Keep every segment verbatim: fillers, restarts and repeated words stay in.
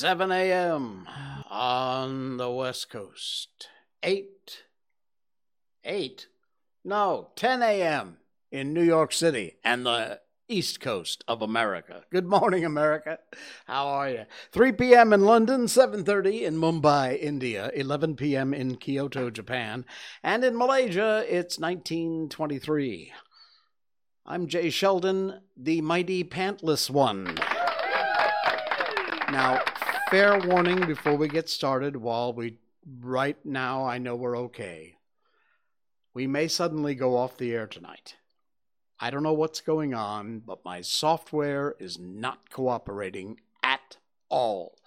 seven a m on the West Coast. eight? eight? No, ten a m in New York City and the East Coast of America. Good morning, America. How are you? three p m in London, seven thirty in Mumbai, India, eleven p m in Kyoto, Japan, and in Malaysia, it's nineteen twenty-three. I'm Jay Sheldon, the mighty pantless one. Now, fair warning before we get started, while we, right now, I know we're okay. We may suddenly go off the air tonight. I don't know what's going on, but my software is not cooperating at all.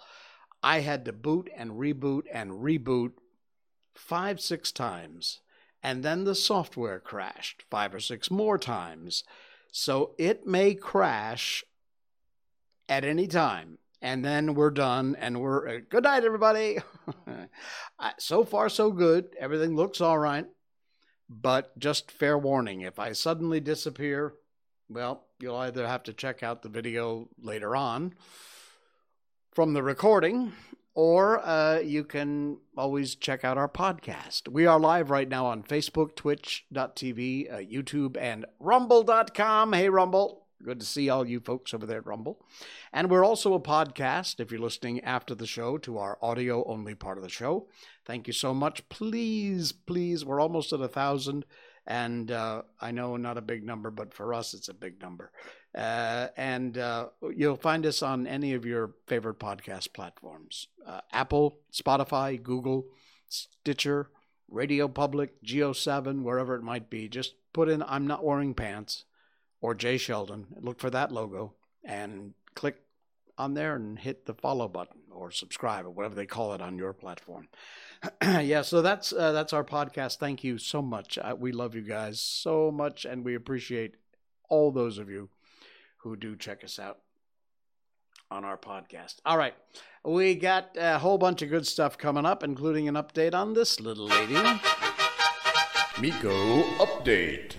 I had to boot and reboot and reboot five, six times, and then the software crashed five or six more times. So it may crash at any time, and then we're done, and we're... Uh, good night, everybody! So far, so good. Everything looks all right. But just fair warning, if I suddenly disappear, well, you'll either have to check out the video later on from the recording, or uh, you can always check out our podcast. We are live right now on Facebook, twitch dot t v, uh, YouTube, and rumble dot com. Hey, Rumble. Good to see all you folks over there at Rumble. And we're also a podcast, if you're listening after the show, to our audio-only part of the show. Thank you so much. Please, please, we're almost at a thousand, and uh, I know not a big number, but for us it's a big number. Uh, and uh, you'll find us on any of your favorite podcast platforms. Uh, Apple, Spotify, Google, Stitcher, Radio Public, Geo seven, wherever it might be. Just put in I'm Not Wearing Pants or Jay Sheldon. Look for that logo and click on there and hit the follow button or subscribe or whatever they call it on your platform. Yeah, so that's uh, that's our podcast. Thank you so much. Uh, we love you guys so much, and we appreciate all those of you who do check us out on our podcast. All right, we got a whole bunch of good stuff coming up, including an update on this little lady. Miko update.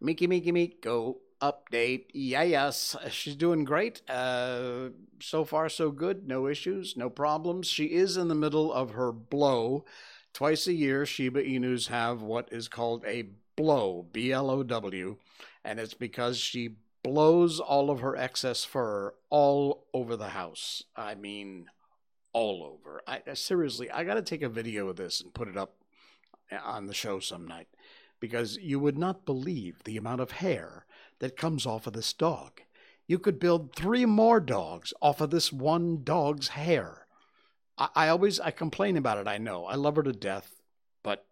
Miki, Miki, Miko update. Yeah, yes, she's doing great. Uh, so far, so good. No issues, no problems. She is in the middle of her blow. Twice a year, Shiba Inus have what is called a blow, B L O W, and it's because she blows all of her excess fur all over the house. I mean, all over. I, seriously, I got to take a video of this and put it up on the show some night, because you would not believe the amount of hair that comes off of this dog. You could build three more dogs off of this one dog's hair. I, I always, I complain about it, I know. I love her to death, but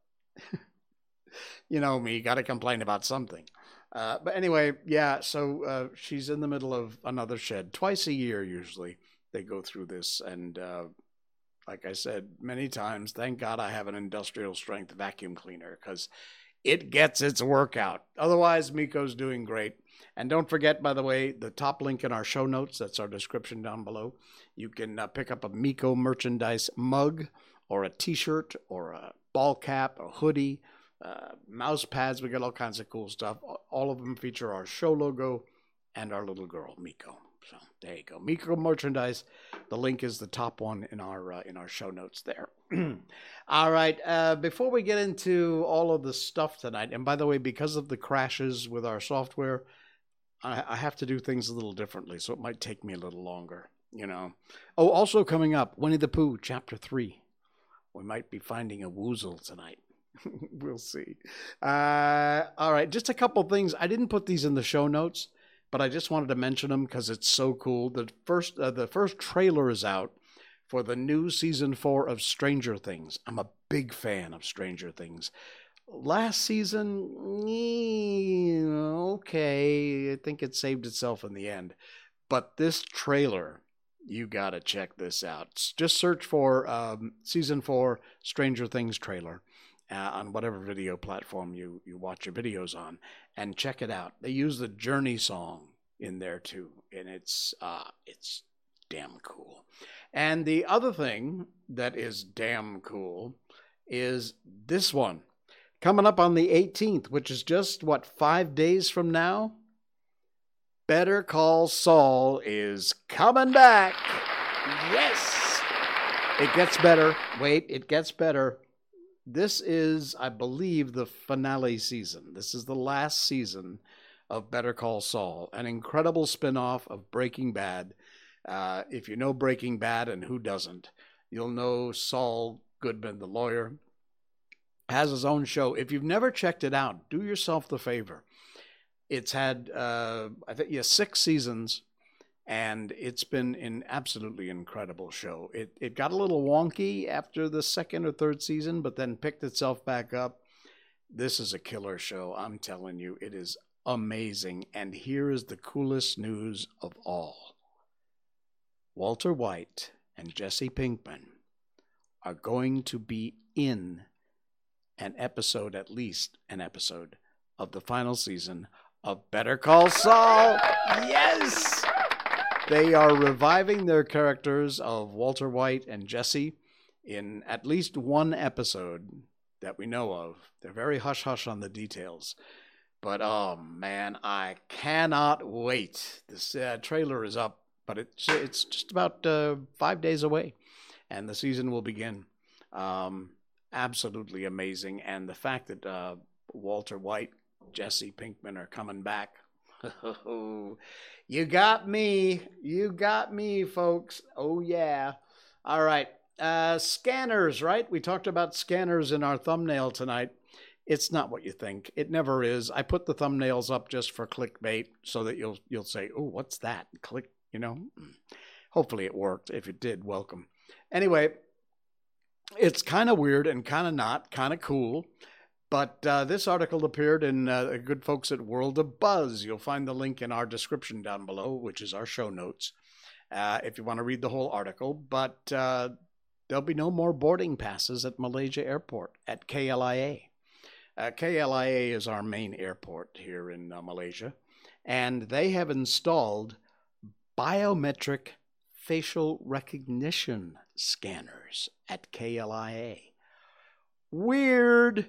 you know me, gotta complain about something. Uh, but anyway, yeah, so uh, she's in the middle of another shed. Twice a year, usually, they go through this. And uh, like I said many times, thank God I have an industrial strength vacuum cleaner, because it gets its workout. Otherwise, Miko's doing great. And don't forget, by the way, the top link in our show notes, that's our description down below. You can uh, pick up a Miko merchandise mug or a t-shirt or a ball cap, a hoodie, uh, mouse pads. We got all kinds of cool stuff. All of them feature our show logo and our little girl, Miko. So there you go. Miko merchandise. The link is the top one in our uh, in our show notes there. All right. Uh, before we get into all of the stuff tonight, and by the way, because of the crashes with our software, I, I have to do things a little differently, so it might take me a little longer, you know. Oh, also coming up, Winnie the Pooh, Chapter three. We might be finding a woozle tonight. We'll see. Uh, all right. Just a couple things. I didn't put these in the show notes, but I just wanted to mention them because it's so cool. The first, uh, the first trailer is out for the new season four of Stranger Things. I'm a big fan of Stranger Things. Last season, okay, I think it saved itself in the end. But this trailer, you gotta check this out. Just search for um, season four Stranger Things trailer Uh, on whatever video platform you, you watch your videos on, and check it out. They use the Journey song in there too, and it's uh, it's damn cool. And the other thing that is damn cool is this one. Coming up on the eighteenth, which is just, what, five days from now? Better Call Saul is coming back. Yes! It gets better. Wait, it gets better. This is, I believe, the finale season. This is the last season of Better Call Saul, an incredible spinoff of Breaking Bad. Uh, if you know Breaking Bad, and who doesn't, you'll know Saul Goodman, the lawyer, has his own show. If you've never checked it out, do yourself the favor. It's had, uh, I think, yeah, six seasons, and it's been an absolutely incredible show. It it got a little wonky after the second or third season, but then picked itself back up. This is a killer show. I'm telling you, it is amazing. And here is the coolest news of all. Walter White and Jesse Pinkman are going to be in an episode, at least an episode, of the final season of Better Call Saul. Yes! They are reviving their characters of Walter White and Jesse in at least one episode that we know of. They're very hush-hush on the details. But, oh, man, I cannot wait. This uh, trailer is up. But it's it's just about uh, five days away, and the season will begin. Um, absolutely amazing, and the fact that uh, Walter White, Jesse Pinkman are coming back, you got me, you got me, folks. Oh yeah. All right, uh, scanners. Right, we talked about scanners in our thumbnail tonight. It's not what you think. It never is. I put the thumbnails up just for clickbait, so that you'll you'll say, "Oh, what's that?" Click. You know, hopefully it worked. If it did, welcome. Anyway, it's kind of weird and kind of not, kind of cool. But uh, this article appeared in uh, the good folks at World of Buzz. You'll find the link in our description down below, which is our show notes, uh, if you want to read the whole article. But uh, there'll be no more boarding passes at Malaysia Airport at K L I A. Uh, K L I A is our main airport here in uh, Malaysia, and they have installed biometric facial recognition scanners at K L I A. Weird,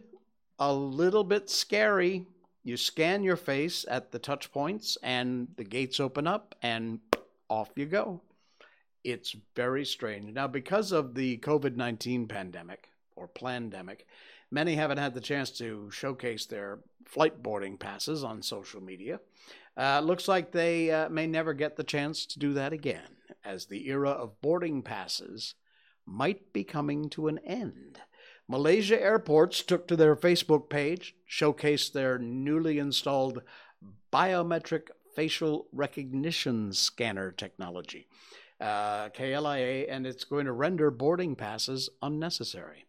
a little bit scary. You scan your face at the touch points and the gates open up and off you go. It's very strange. Now, because of the COVID nineteen pandemic or plandemic, many haven't had the chance to showcase their flight boarding passes on social media. Uh, looks like they uh, may never get the chance to do that again, as the era of boarding passes might be coming to an end. Malaysia airports took to their Facebook page, showcased their newly installed biometric facial recognition scanner technology, uh, K L I A, and it's going to render boarding passes unnecessary.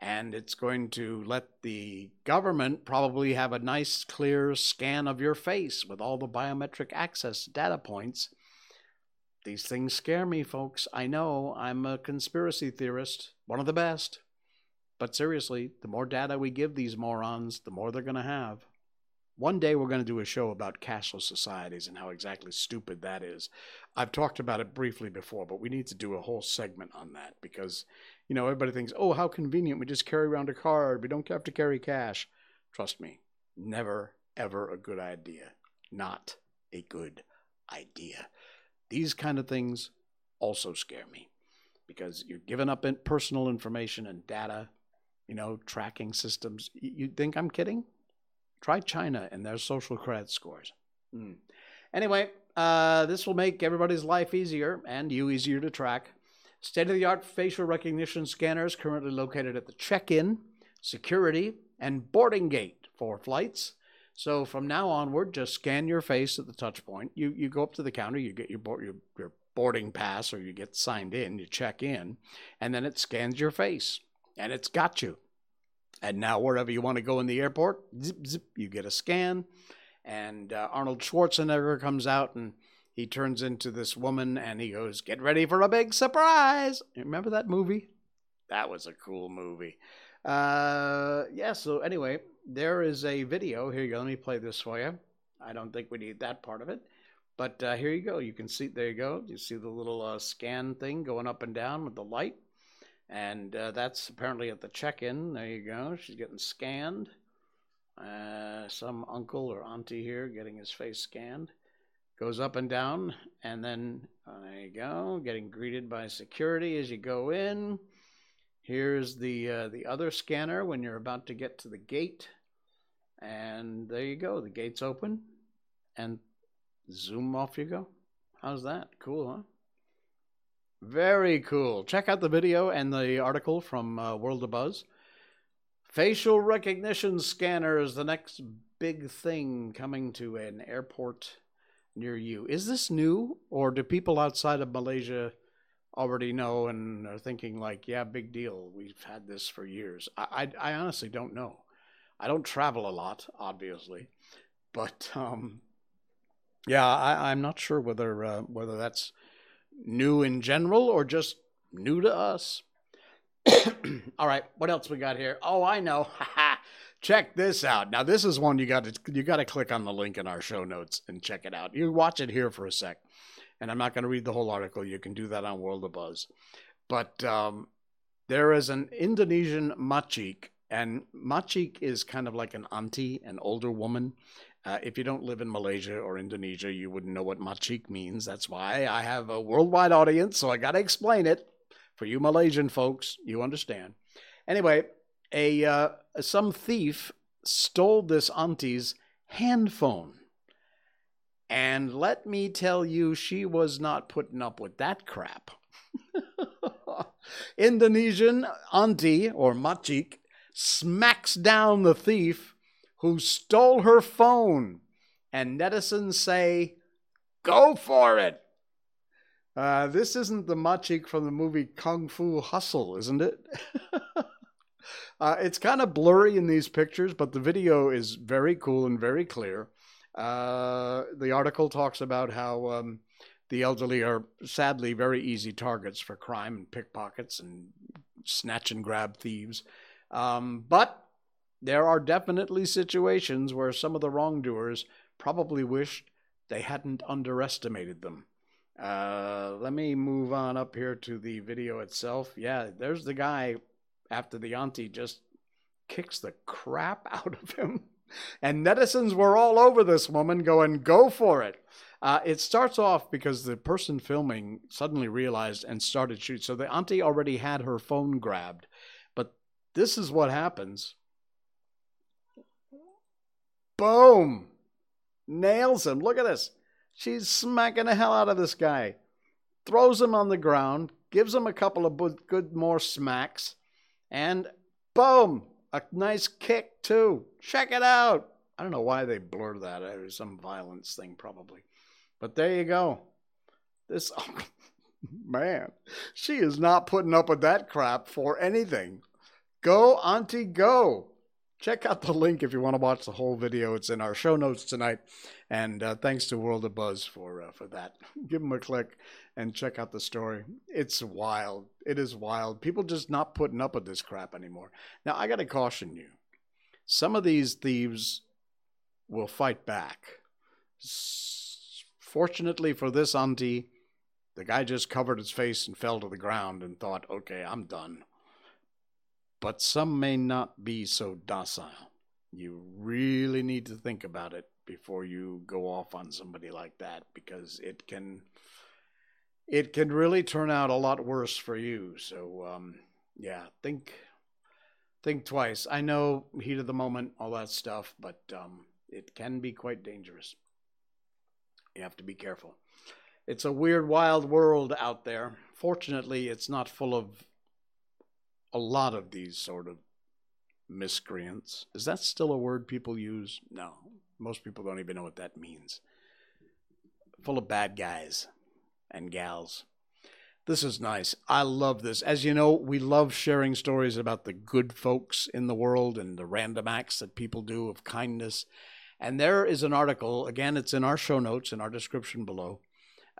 And it's going to let the government probably have a nice, clear scan of your face with all the biometric access data points. These things scare me, folks. I know I'm a conspiracy theorist, one of the best. But seriously, the more data we give these morons, the more they're going to have. One day we're going to do a show about cashless societies and how exactly stupid that is. I've talked about it briefly before, but we need to do a whole segment on that because, you know, everybody thinks, oh, how convenient. We just carry around a card. We don't have to carry cash. Trust me, never, ever a good idea. Not a good idea. These kind of things also scare me because you're giving up personal information and data, you know, tracking systems. You think I'm kidding? Try China and their social credit scores. Mm. Anyway, uh, this will make everybody's life easier and you easier to track. State-of-the-art facial recognition scanners currently located at the check-in, security, and boarding gate for flights. So from now onward, just scan your face at the touch point. You you go up to the counter, you get your board, your, your boarding pass, or you get signed in, you check in, and then it scans your face, and it's got you. And now wherever you want to go in the airport, zip, zip, you get a scan, and uh, Arnold Schwarzenegger comes out and he turns into this woman and he goes, get ready for a big surprise. Remember that movie? That was a cool movie. Uh, yeah, so anyway, there is a video. Here you go. Let me play this for you. I don't think we need that part of it. But uh, here you go. You can see, there you go. You see the little uh, scan thing going up and down with the light. And uh, that's apparently at the check-in. There you go. She's getting scanned. Uh, some uncle or auntie here getting his face scanned. goes up and down, and then uh, there you go, getting greeted by security as you go in. Here's the uh, the other scanner when you're about to get to the gate, and there you go, the gate's open, and zoom off you go. How's that? Cool, huh? Very cool. Check out the video and the article from uh, World of Buzz. Facial recognition scanner is the next big thing coming to an airport near you. Is this new, or do people outside of Malaysia already know and are thinking like, yeah, big deal, we've had this for years? I, I, I honestly don't know. I don't travel a lot, obviously, but um, yeah, I, I'm not sure whether uh, whether that's new in general or just new to us. All right, what else we got here? Oh, I know. Check this out. Now, this is one you got to you got to click on the link in our show notes and check it out. You watch it here for a sec, and I'm not going to read the whole article. You can do that on World of Buzz. But um, there is an Indonesian makcik, and makcik is kind of like an auntie, an older woman. Uh, if you don't live in Malaysia or Indonesia, you wouldn't know what makcik means. That's why I have a worldwide audience, so I got to explain it. For you Malaysian folks, you understand. Anyway, a uh, some thief stole this auntie's hand phone. And let me tell you, she was not putting up with that crap. Indonesian auntie, or makcik, smacks down the thief who stole her phone. And netizens say, go for it. Uh, this isn't the makcik from the movie Kung Fu Hustle, isn't it? uh, it's kind of blurry in these pictures, but the video is very cool and very clear. Uh, the article talks about how um, the elderly are sadly very easy targets for crime and pickpockets and snatch and grab thieves. Um, but there are definitely situations where some of the wrongdoers probably wished they hadn't underestimated them. Uh, let me move on up here to the video itself. Yeah, there's the guy after the auntie just kicks the crap out of him. And netizens were all over this woman going, go for it. Uh, it starts off because the person filming suddenly realized and started shooting. So the auntie already had her phone grabbed. But this is what happens. Boom! Nails him. Look at this. She's smacking the hell out of this guy. Throws him on the ground, gives him a couple of good more smacks, and boom, a nice kick too. Check it out. I don't know why they blur that. It was some violence thing probably. But there you go. This, oh, man, she is not putting up with that crap for anything. Go, auntie, go. Check out the link if you want to watch the whole video. It's in our show notes tonight. And uh, thanks to World of Buzz for uh, for that. Give them a click and check out the story. It's wild. It is wild. People just not putting up with this crap anymore. Now, I got to caution you. Some of these thieves will fight back. Fortunately for this auntie, the guy just covered his face and fell to the ground and thought, okay, I'm done. But some may not be so docile. You really need to think about it before you go off on somebody like that, because it can it can really turn out a lot worse for you. So, um, yeah, think think twice. I know, heat of the moment, all that stuff, but um, it can be quite dangerous. You have to be careful. It's a weird, wild world out there. Fortunately, it's not full of a lot of these sort of miscreants. Is that still a word people use? No. Most people don't even know what that means. Full of bad guys and gals. This is nice. I love this. As you know, we love sharing stories about the good folks in the world and the random acts that people do of kindness. And there is an article. Again, it's in our show notes, in our description below.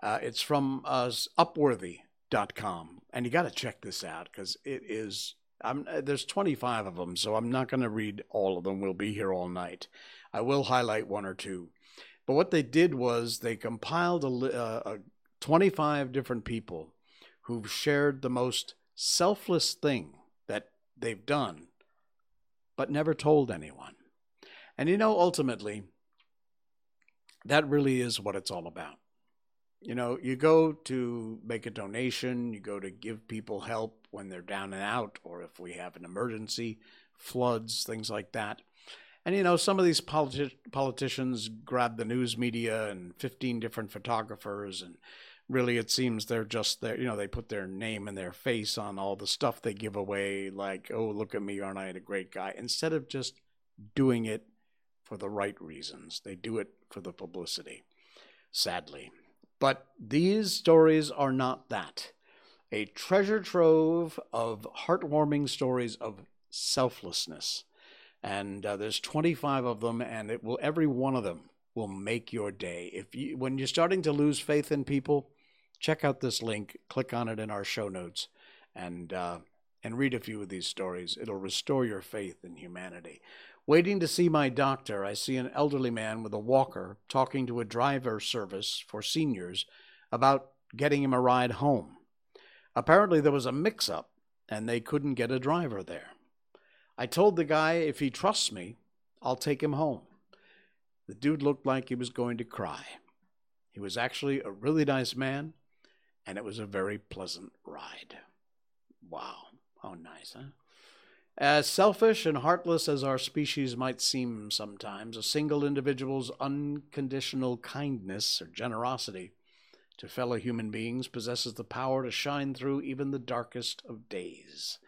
Uh, it's from uh, Upworthy. Dot com, and you got to check this out because it is. I'm there's twenty-five of them, so I'm not going to read all of them. We'll be here all night. I will highlight one or two, but what they did was they compiled a, uh, a twenty-five different people who've shared the most selfless thing that they've done, but never told anyone. And you know, ultimately, that really is what it's all about. You know, you go to make a donation, you go to give people help when they're down and out, or if we have an emergency, floods, things like that. And, you know, some of these politi- politicians grab the news media and fifteen different photographers, and really it seems they're just there, you know, they put their name and their face on all the stuff they give away, like, oh, look at me, aren't I a great guy? Instead of just doing it for the right reasons. They do it for the publicity, sadly. But these stories are not that. A treasure trove of heartwarming stories of selflessness. And uh, there's twenty-five of them, and it will, every one of them will make your day. If you, when you're starting to lose faith in people, check out this link, click on it in our show notes, and uh, and read a few of these stories. It'll restore your faith in humanity. Waiting to see my doctor, I see an elderly man with a walker talking to a driver service for seniors about getting him a ride home. Apparently there was a mix-up, and they couldn't get a driver there. I told the guy if he trusts me, I'll take him home. The dude looked like he was going to cry. He was actually a really nice man, and it was a very pleasant ride. Wow. How nice, huh? As selfish and heartless as our species might seem sometimes, a single individual's unconditional kindness or generosity to fellow human beings possesses the power to shine through even the darkest of days.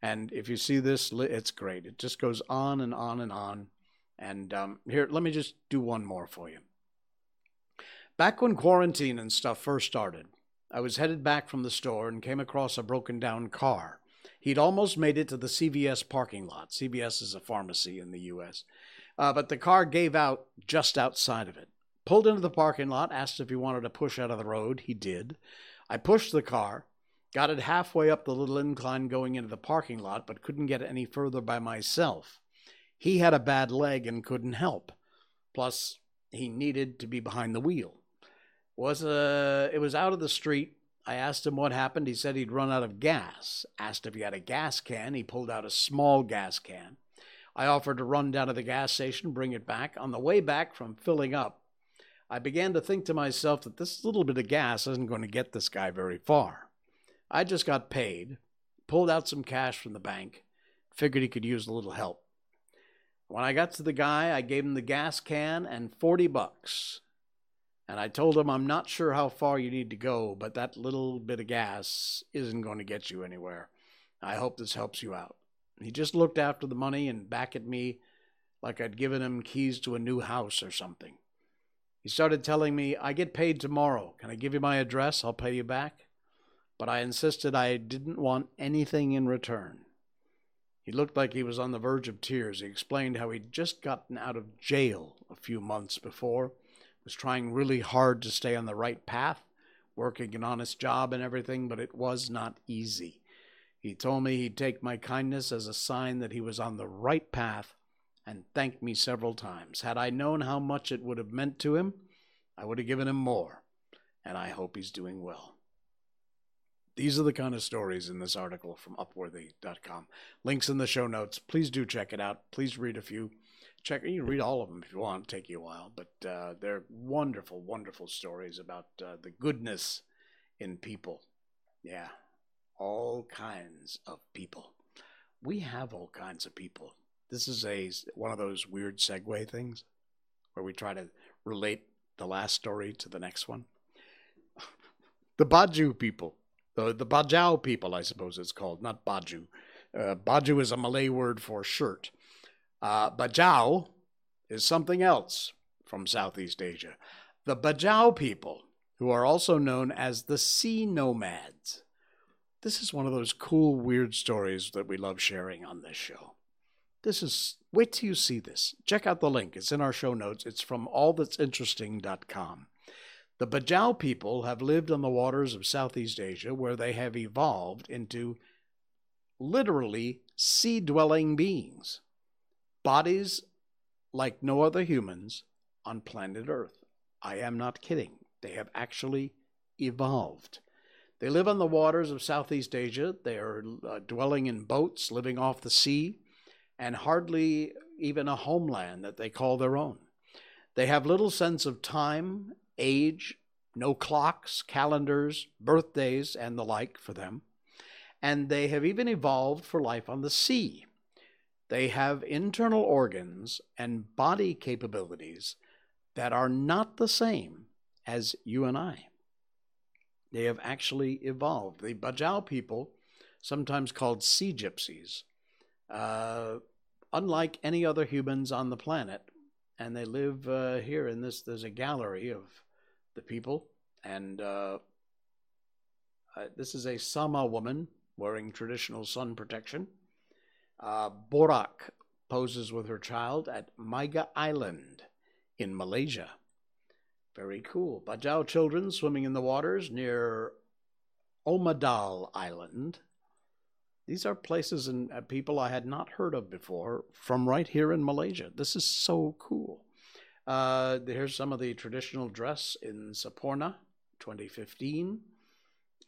And if you see this, it's great. It just goes on and on and on. And um, here, let me just do one more for you. Back when quarantine and stuff first started, I was headed back from the store and came across a broken-down car. He'd almost made it to the C V S parking lot. C V S is a pharmacy in the U S Uh, but the car gave out just outside of it. Pulled into the parking lot, asked if he wanted to push out of the road. He did. I pushed the car, got it halfway up the little incline going into the parking lot, but couldn't get any further by myself. He had a bad leg and couldn't help. Plus, he needed to be behind the wheel. Was uh, it was out of the street. I asked him what happened. He said he'd run out of gas. Asked if he had a gas can. He pulled out a small gas can. I offered to run down to the gas station, bring it back. On the way back from filling up, I began to think to myself that this little bit of gas isn't going to get this guy very far. I just got paid, pulled out some cash from the bank, figured he could use a little help. When I got to the guy, I gave him the gas can and forty bucks. And I told him, I'm not sure how far you need to go, but that little bit of gas isn't going to get you anywhere. I hope this helps you out. He just looked after the money and back at me like I'd given him keys to a new house or something. He started telling me, I get paid tomorrow. Can I give you my address? I'll pay you back. But I insisted I didn't want anything in return. He looked like he was on the verge of tears. He explained how he'd just gotten out of jail a few months before, was trying really hard to stay on the right path, working an honest job and everything, but it was not easy. He told me he'd take my kindness as a sign that he was on the right path and thanked me several times. Had I known how much it would have meant to him, I would have given him more, and I hope he's doing well. These are the kind of stories in this article from Upworthy dot com. Links in the show notes. Please do check it out. Please read a few. Check, you can read all of them if you want. It'll take you a while, but uh, they're wonderful, wonderful stories about uh, the goodness in people. Yeah, all kinds of people. We have all kinds of people. This is a one of those weird segue things where we try to relate the last story to the next one. The Bajau people, the the Bajau people, I suppose it's called, not Bajau. Uh, Bajau is a Malay word for shirt. Uh, Bajau is something else from Southeast Asia. The Bajau people, who are also known as the sea nomads. This is one of those cool, weird stories that we love sharing on this show. This is, wait till you see this. Check out the link. It's in our show notes. It's from all that's interesting dot com. The Bajau people have lived on the waters of Southeast Asia, where they have evolved into literally sea-dwelling beings. Bodies like no other humans on planet Earth. I am not kidding. They have actually evolved. They live on the waters of Southeast Asia. They are uh, dwelling in boats, living off the sea, and hardly even a homeland that they call their own. They have little sense of time, age, no clocks, calendars, birthdays, and the like for them. And they have even evolved for life on the sea. They have internal organs and body capabilities that are not the same as you and I. They have actually evolved. The Bajau people, sometimes called sea gypsies, uh, unlike any other humans on the planet, and they live uh, here in this, there's a gallery of the people, and uh, uh, this is a Sama woman wearing traditional sun protection. Uh, Borak poses with her child at Maiga Island in Malaysia. Very cool. Bajau children swimming in the waters near Omadal Island. These are places and people I had not heard of before from right here in Malaysia. This is so cool. Uh, here's some of the traditional dress in Semporna, twenty fifteen.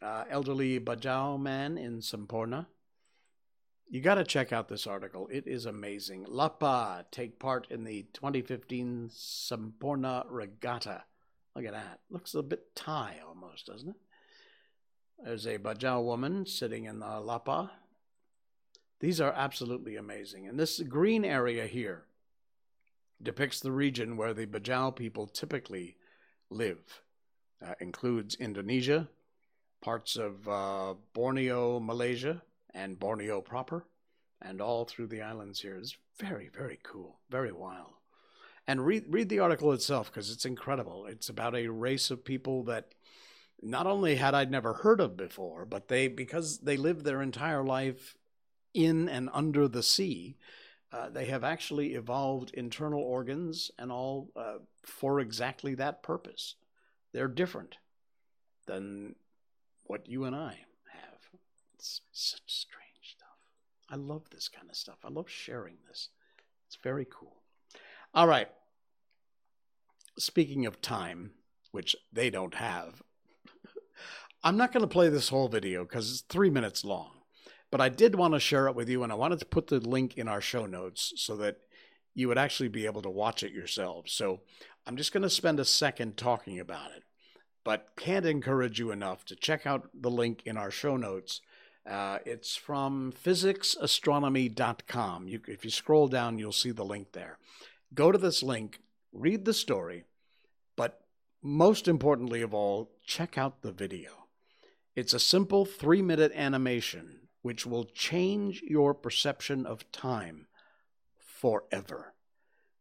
Uh, elderly Bajau man in Semporna. You got to check out this article. It is amazing. Lapa take part in the twenty fifteen Semporna Regatta. Look at that. Looks a bit Thai almost, doesn't it? There's a Bajau woman sitting in the Lapa. These are absolutely amazing. And this green area here depicts the region where the Bajau people typically live. Uh, includes Indonesia, parts of uh, Borneo, Malaysia, and Borneo proper, and all through the islands here. It's very, very cool, very wild. And read, read the article itself, because it's incredible. It's about a race of people that not only had I never heard of before, but they, because they lived their entire life in and under the sea, uh, they have actually evolved internal organs and all uh, for exactly that purpose. They're different than what you and I have. It's such strange stuff. I love this kind of stuff. I love sharing this. It's very cool. All right. Speaking of time, which they don't have, I'm not going to play this whole video because it's three minutes long, but I did want to share it with you, and I wanted to put the link in our show notes so that you would actually be able to watch it yourselves. So I'm just going to spend a second talking about it, but can't encourage you enough to check out the link in our show notes. Uh, it's from physics astronomy dot com. You, if you scroll down, you'll see the link there. Go to this link, read the story, but most importantly of all, check out the video. It's a simple three-minute animation which will change your perception of time forever.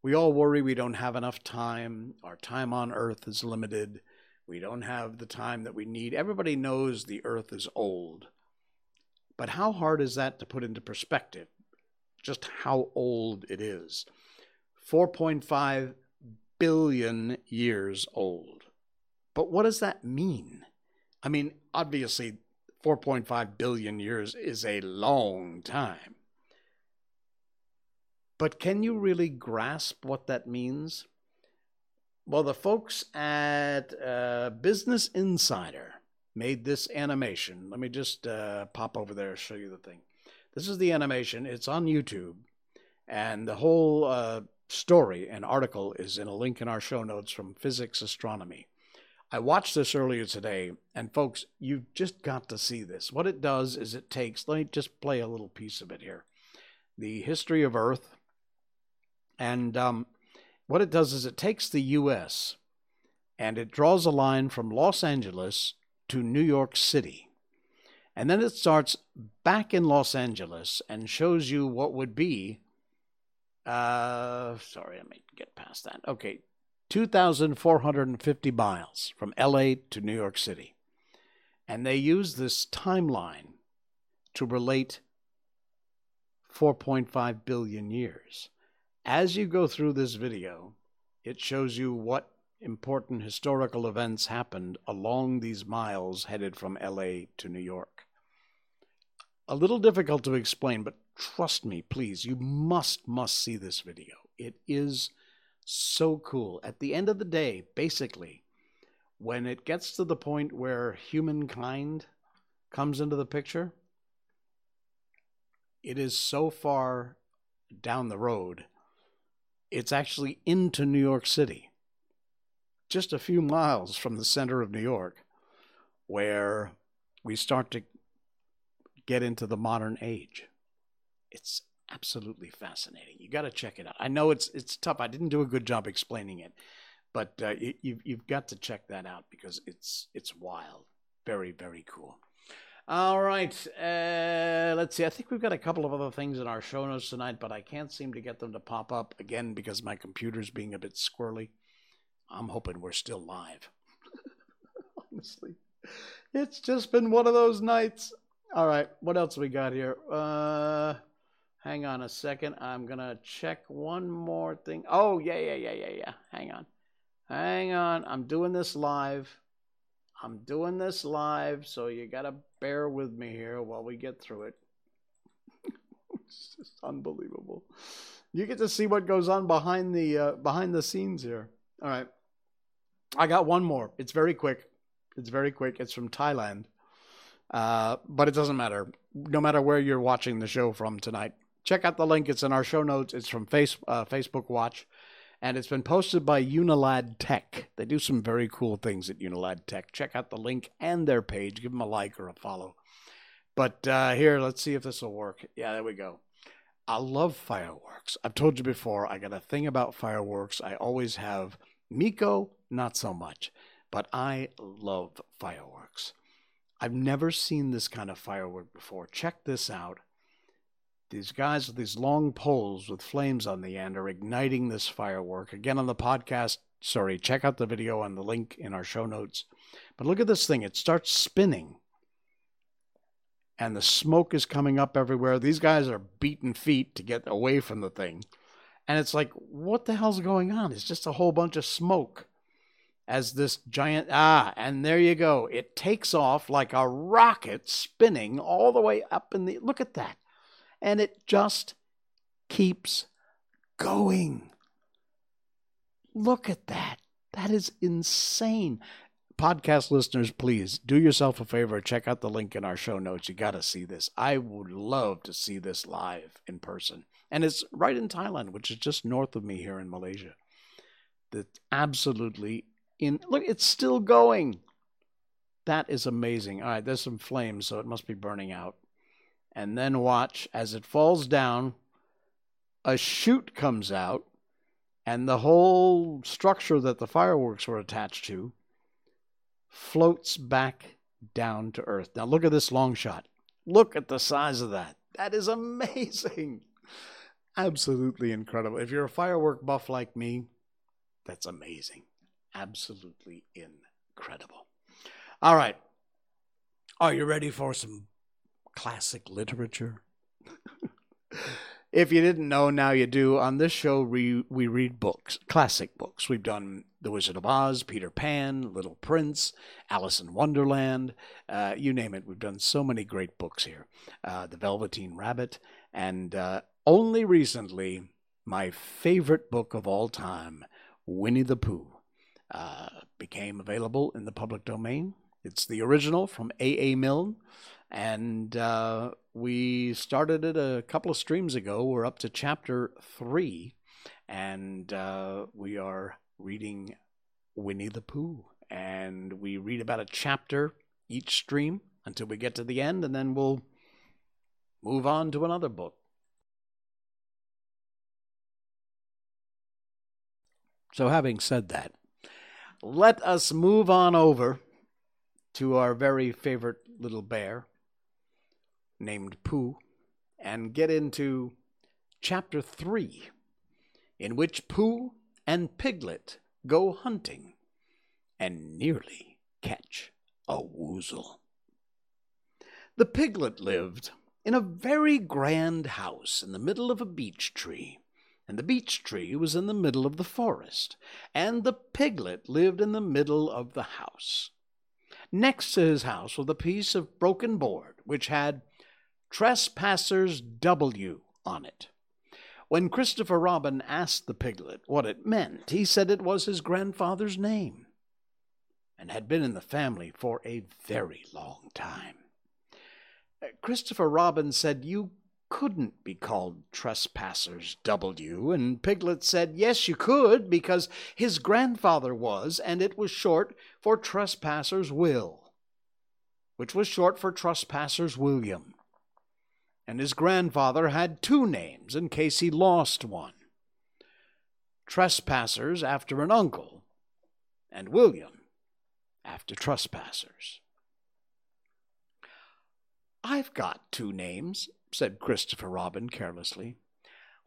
We all worry we don't have enough time. Our time on Earth is limited. We don't have the time that we need. Everybody knows the Earth is old. But how hard is that to put into perspective? Just how old it is. four point five billion years old. But what does that mean? I mean, obviously, four point five billion years is a long time. But can you really grasp what that means? Well, the folks at uh, Business Insider made this animation. Let me just uh, pop over there and show you the thing. This is the animation. It's on YouTube. And the whole uh, story and article is in a link in our show notes from Physics Astronomy. I watched this earlier today, and folks, you've just got to see this. What it does is it takes, let me just play a little piece of it here, the history of Earth, and um, what it does is it takes the U S and it draws a line from Los Angeles to New York City, and then it starts back in Los Angeles and shows you what would be, uh, sorry, let me get past that, okay, two thousand four hundred fifty miles from L A to New York City. And they use this timeline to relate four point five billion years. As you go through this video, it shows you what important historical events happened along these miles headed from L A to New York. A little difficult to explain, but trust me, please, you must, must see this video. It is so cool. At the end of the day, basically, when it gets to the point where humankind comes into the picture, it is so far down the road, it's actually into New York City just a few miles from the center of New York, where we start to get into the modern age. It's absolutely fascinating. You got to check it out. I know it's it's tough. I didn't do a good job explaining it, but uh, you, you've you've got to check that out because it's it's wild. Very, very cool. All right. Uh, let's see. I think we've got a couple of other things in our show notes tonight, but I can't seem to get them to pop up again because my computer's being a bit squirrely. I'm hoping we're still live. Honestly, it's just been one of those nights. All right. What else we got here? Uh, hang on a second. I'm going to check one more thing. Oh, yeah, yeah, yeah, yeah, yeah. Hang on. Hang on. I'm doing this live. I'm doing this live, so you got to bear with me here while we get through it. It's just unbelievable. You get to see what goes on behind the uh, behind the scenes here. All right. I got one more. It's very quick. It's very quick. It's from Thailand. Uh, but it doesn't matter. No matter where you're watching the show from tonight, check out the link. It's in our show notes. It's from face, uh, Facebook Watch. And it's been posted by Unilad Tech. They do some very cool things at Unilad Tech. Check out the link and their page. Give them a like or a follow. But uh, here, let's see if this will work. Yeah, there we go. I love fireworks. I've told you before, I got a thing about fireworks. I always have. Miko, not so much. But I love fireworks. I've never seen this kind of firework before. Check this out. These guys with these long poles with flames on the end are igniting this firework. Again, on the podcast, sorry, check out the video on the link in our show notes. But look at this thing. It starts spinning. And the smoke is coming up everywhere. These guys are beating feet to get away from the thing. And it's like, what the hell's going on? It's just a whole bunch of smoke. As this giant, ah, and there you go. It takes off like a rocket spinning all the way up in the, look at that. And it just keeps going. Look at that. That is insane. Podcast listeners, please do yourself a favor. Check out the link in our show notes. You got to see this. I would love to see this live in person. And it's right in Thailand, which is just north of me here in Malaysia. That's absolutely in. Look, it's still going. That is amazing. All right, there's some flames, so it must be burning out. And then watch as it falls down, a chute comes out, and the whole structure that the fireworks were attached to floats back down to earth. Now look at this long shot. Look at the size of that. That is amazing. Absolutely incredible. If you're a firework buff like me, that's amazing. Absolutely incredible. All right. Are you ready for some classic literature? If you didn't know, now you do. On this show, we, we read books, classic books. We've done The Wizard of Oz, Peter Pan, Little Prince, Alice in Wonderland, uh, you name it. We've done so many great books here. Uh, The Velveteen Rabbit, and uh, only recently, my favorite book of all time, Winnie the Pooh, uh, became available in the public domain. It's the original from A A. Milne. And uh, we started it a couple of streams ago. We're up to chapter three, and uh, we are reading Winnie the Pooh. And we read about a chapter each stream until we get to the end, and then we'll move on to another book. So having said that, let us move on over to our very favorite little bear, named Pooh, and get into chapter three, in which Pooh and Piglet go hunting and nearly catch a woozle. The piglet lived in a very grand house in the middle of a beech tree, and the beech tree was in the middle of the forest, and the piglet lived in the middle of the house. Next to his house was a piece of broken board which had Trespassers W on it. When Christopher Robin asked the piglet what it meant, he said it was his grandfather's name and had been in the family for a very long time. Christopher Robin said you couldn't be called Trespassers W, and Piglet said yes you could because his grandfather was, and it was short for Trespassers Will, which was short for Trespassers William. And his grandfather had two names in case he lost one. Trespassers after an uncle, and William after Trespassers. "I've got two names," said Christopher Robin carelessly.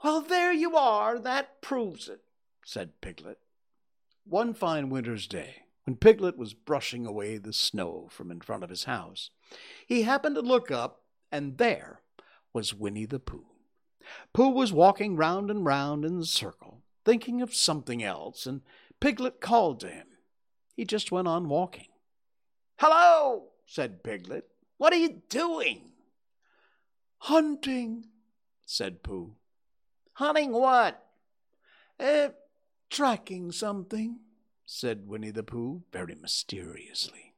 "Well, there you are, that proves it," said Piglet. One fine winter's day, when Piglet was brushing away the snow from in front of his house, he happened to look up, and there was Winnie the Pooh. Pooh was walking round and round in a circle, thinking of something else, and Piglet called to him. He just went on walking. "Hello," said Piglet. "What are you doing?" "Hunting," said Pooh. "Hunting what?" Eh, "Tracking something," said Winnie the Pooh very mysteriously.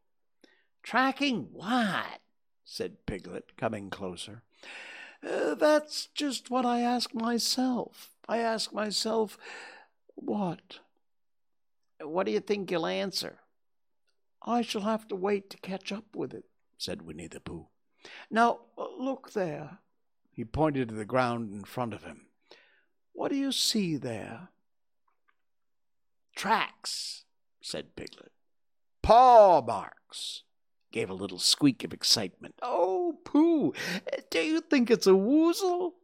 "Tracking what?" said Piglet, coming closer. Uh, that's just what I ask myself. I ask myself, what? "What do you think you'll answer?" "I shall have to wait to catch up with it," said Winnie the Pooh. "Now, look there." He pointed to the ground in front of him. "What do you see there?" "Tracks," said Piglet. "Paw marks," gave a little squeak of excitement. "Oh, Pooh, do you think it's a woozle?"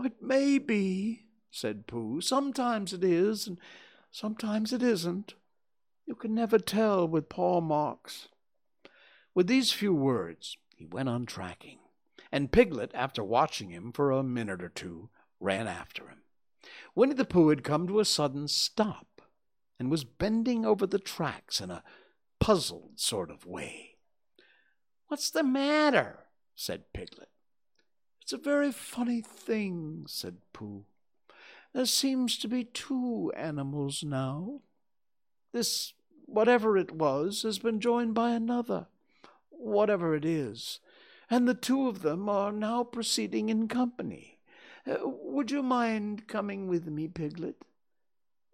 "It may be," said Pooh. "Sometimes it is, and sometimes it isn't. You can never tell with paw marks." With these few words, he went on tracking, and Piglet, after watching him for a minute or two, ran after him. Winnie the Pooh had come to a sudden stop, and was bending over the tracks in a puzzled sort of way. "What's the matter?" said Piglet. "It's a very funny thing," said Pooh. "There seems to be two animals now. This, whatever it was, has been joined by another, whatever it is, and the two of them are now proceeding in company. Uh, would you mind coming with me, Piglet,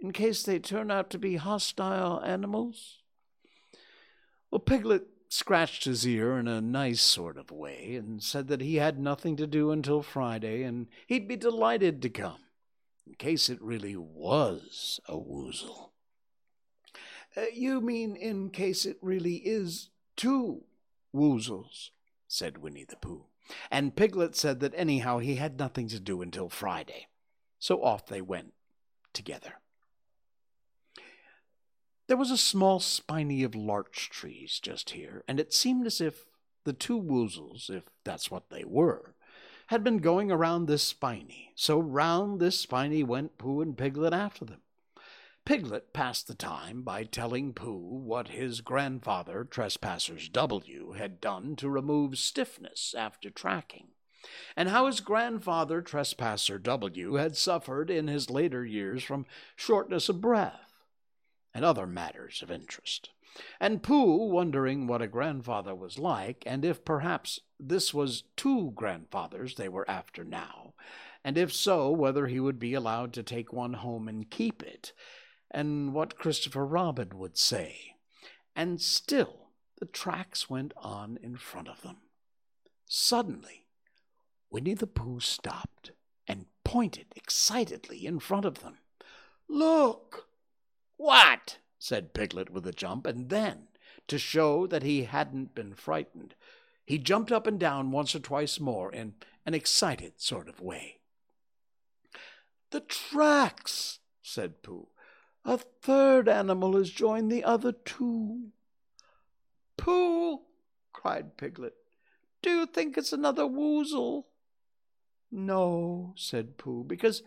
in case they turn out to be hostile animals?" Well, Piglet scratched his ear in a nice sort of way and said that he had nothing to do until Friday and he'd be delighted to come, in case it really was a woozle. Uh, "You mean in case it really is two woozles," said Winnie the Pooh, and Piglet said that anyhow he had nothing to do until Friday, so off they went together. There was a small spiny of larch trees just here, and it seemed as if the two woozles, if that's what they were, had been going around this spiny, so round this spiny went Pooh and Piglet after them. Piglet passed the time by telling Pooh what his grandfather, Trespassers W, had done to remove stiffness after tracking, and how his grandfather, Trespasser W, had suffered in his later years from shortness of breath, and other matters of interest. And Pooh, wondering what a grandfather was like, and if perhaps this was two grandfathers they were after now, and if so, whether he would be allowed to take one home and keep it, and what Christopher Robin would say. And still the tracks went on in front of them. Suddenly, Winnie the Pooh stopped and pointed excitedly in front of them. "Look!" "What?" said Piglet with a jump, and then, to show that he hadn't been frightened, he jumped up and down once or twice more in an excited sort of way. "The tracks," said Pooh. "A third animal has joined the other two." "Pooh," cried Piglet, "do you think it's another woozle?" "No," said Pooh, "because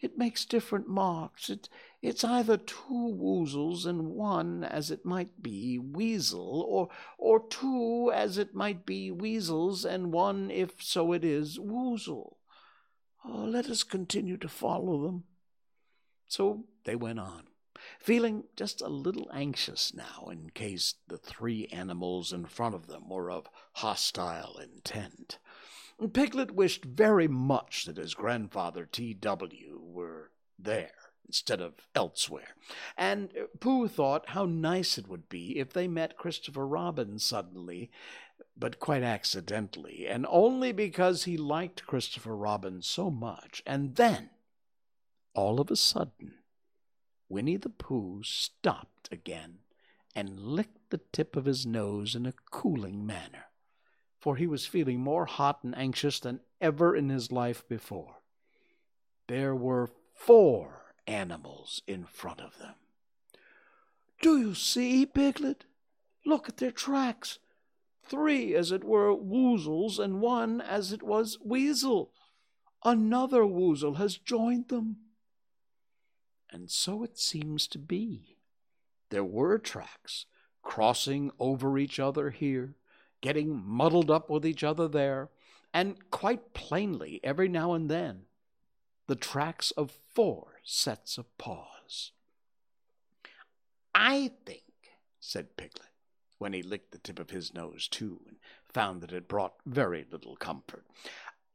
it makes different marks. It, it's either two woozles and one, as it might be, weasel, or, or two, as it might be, weasels, and one, if so it is, woozle. Oh, let us continue to follow them." So they went on, feeling just a little anxious now in case the three animals in front of them were of hostile intent. Piglet wished very much that his grandfather T W were there instead of elsewhere, and Pooh thought how nice it would be if they met Christopher Robin suddenly, but quite accidentally, and only because he liked Christopher Robin so much. And then, all of a sudden, Winnie the Pooh stopped again and licked the tip of his nose in a cooling manner, for he was feeling more hot and anxious than ever in his life before. There were four animals in front of them. "Do you see, Piglet? Look at their tracks. Three, as it were, woozles, and one, as it was, weasel. Another woozle has joined them." And so it seems to be. There were tracks, crossing over each other here, getting muddled up with each other there, and quite plainly, every now and then, the tracks of four sets of paws. "I think," said Piglet, when he licked the tip of his nose, too, and found that it brought very little comfort,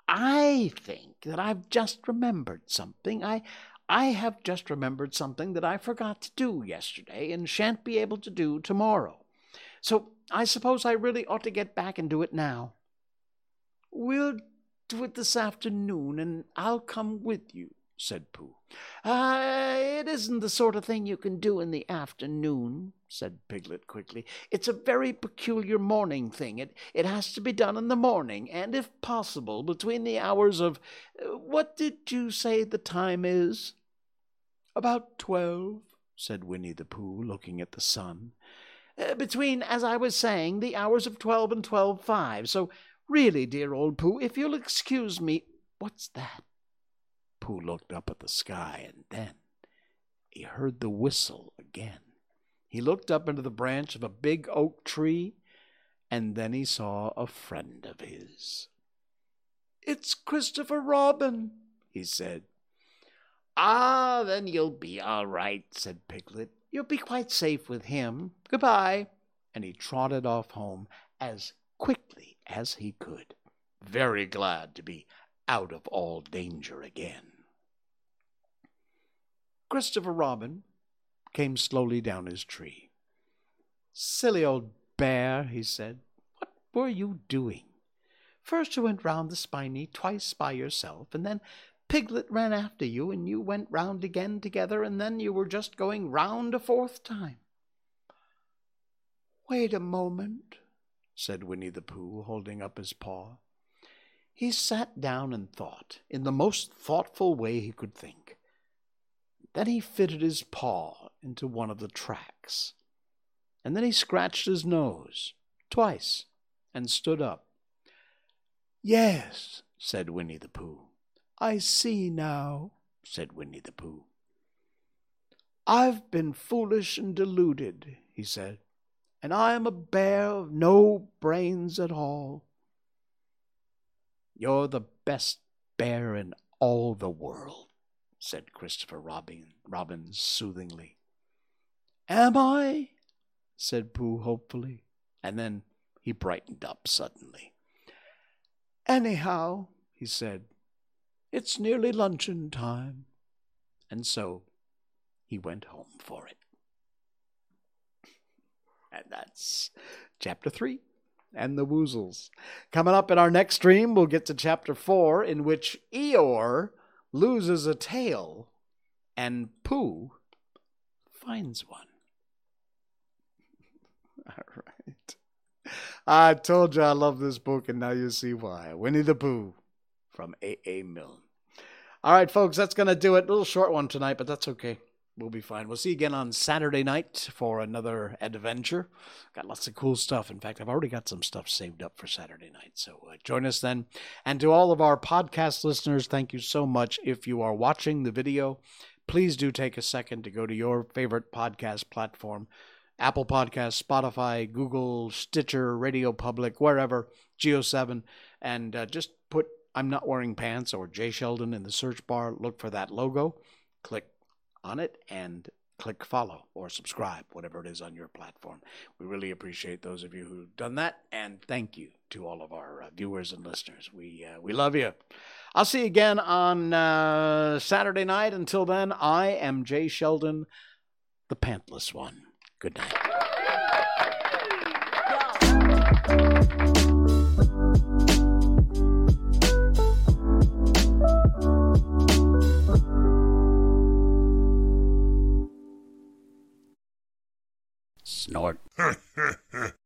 "I think that I've just remembered something. I... I have just remembered something that I forgot to do yesterday and shan't be able to do tomorrow. So I suppose I really ought to get back and do it now. We'll do it this afternoon, and I'll come with you," said Pooh. Uh, it isn't the sort of thing you can do in the afternoon," said Piglet quickly. "It's a very peculiar morning thing. It, it has to be done in the morning, and if possible, between the hours of... What did you say the time is?" "About twelve," said Winnie the Pooh, looking at the sun. Uh, between, as I was saying, the hours of twelve and twelve five. So really, dear old Pooh, if you'll excuse me..." "What's that?" Pooh looked up at the sky, and then he heard the whistle again. He looked up into the branch of a big oak tree, and then he saw a friend of his. "It's Christopher Robin," he said. "Ah, then you'll be all right," said Piglet. "You'll be quite safe with him. Goodbye." And he trotted off home as quickly as he could, very glad to be out of all danger again. Christopher Robin came slowly down his tree. "Silly old bear," he said. "What were you doing? First you went round the spiny twice by yourself, and then Piglet ran after you, and you went round again together, and then you were just going round a fourth time." "Wait a moment," said Winnie the Pooh, holding up his paw. He sat down and thought, in the most thoughtful way he could think. Then he fitted his paw into one of the tracks, and then he scratched his nose twice and stood up. "Yes," said Winnie the Pooh. "I see now," said Winnie the Pooh. "I've been foolish and deluded," he said, "and I am a bear of no brains at all." "You're the best bear in all the world," said Christopher Robin, Robin soothingly. "Am I?" said Pooh hopefully, and then he brightened up suddenly. "Anyhow," he said, "it's nearly luncheon time." And so he went home for it. And that's chapter three. And the woozles. Coming up in our next stream, we'll get to chapter four, in which Eeyore loses a tail and Pooh finds one. All right. I told you I love this book, and now you see why. Winnie the Pooh from A A. Milne. All right, folks, that's going to do it. A little short one tonight, but that's okay. We'll be fine. We'll see you again on Saturday night for another adventure. Got lots of cool stuff. In fact, I've already got some stuff saved up for Saturday night. So uh, join us then. And to all of our podcast listeners, thank you so much. If you are watching the video, please do take a second to go to your favorite podcast platform. Apple Podcasts, Spotify, Google, Stitcher, Radio Public, wherever, Geo seven. And uh, just put I'm Not Wearing Pants or Jay Sheldon in the search bar. Look for that logo. Click on it, and click follow or subscribe, whatever it is on your platform. We really appreciate those of you who've done that, and thank you to all of our uh, viewers and listeners. We uh, we love you. I'll see you again on uh, Saturday night. Until then, I am Jay Sheldon, the pantless one. Good night. Snort.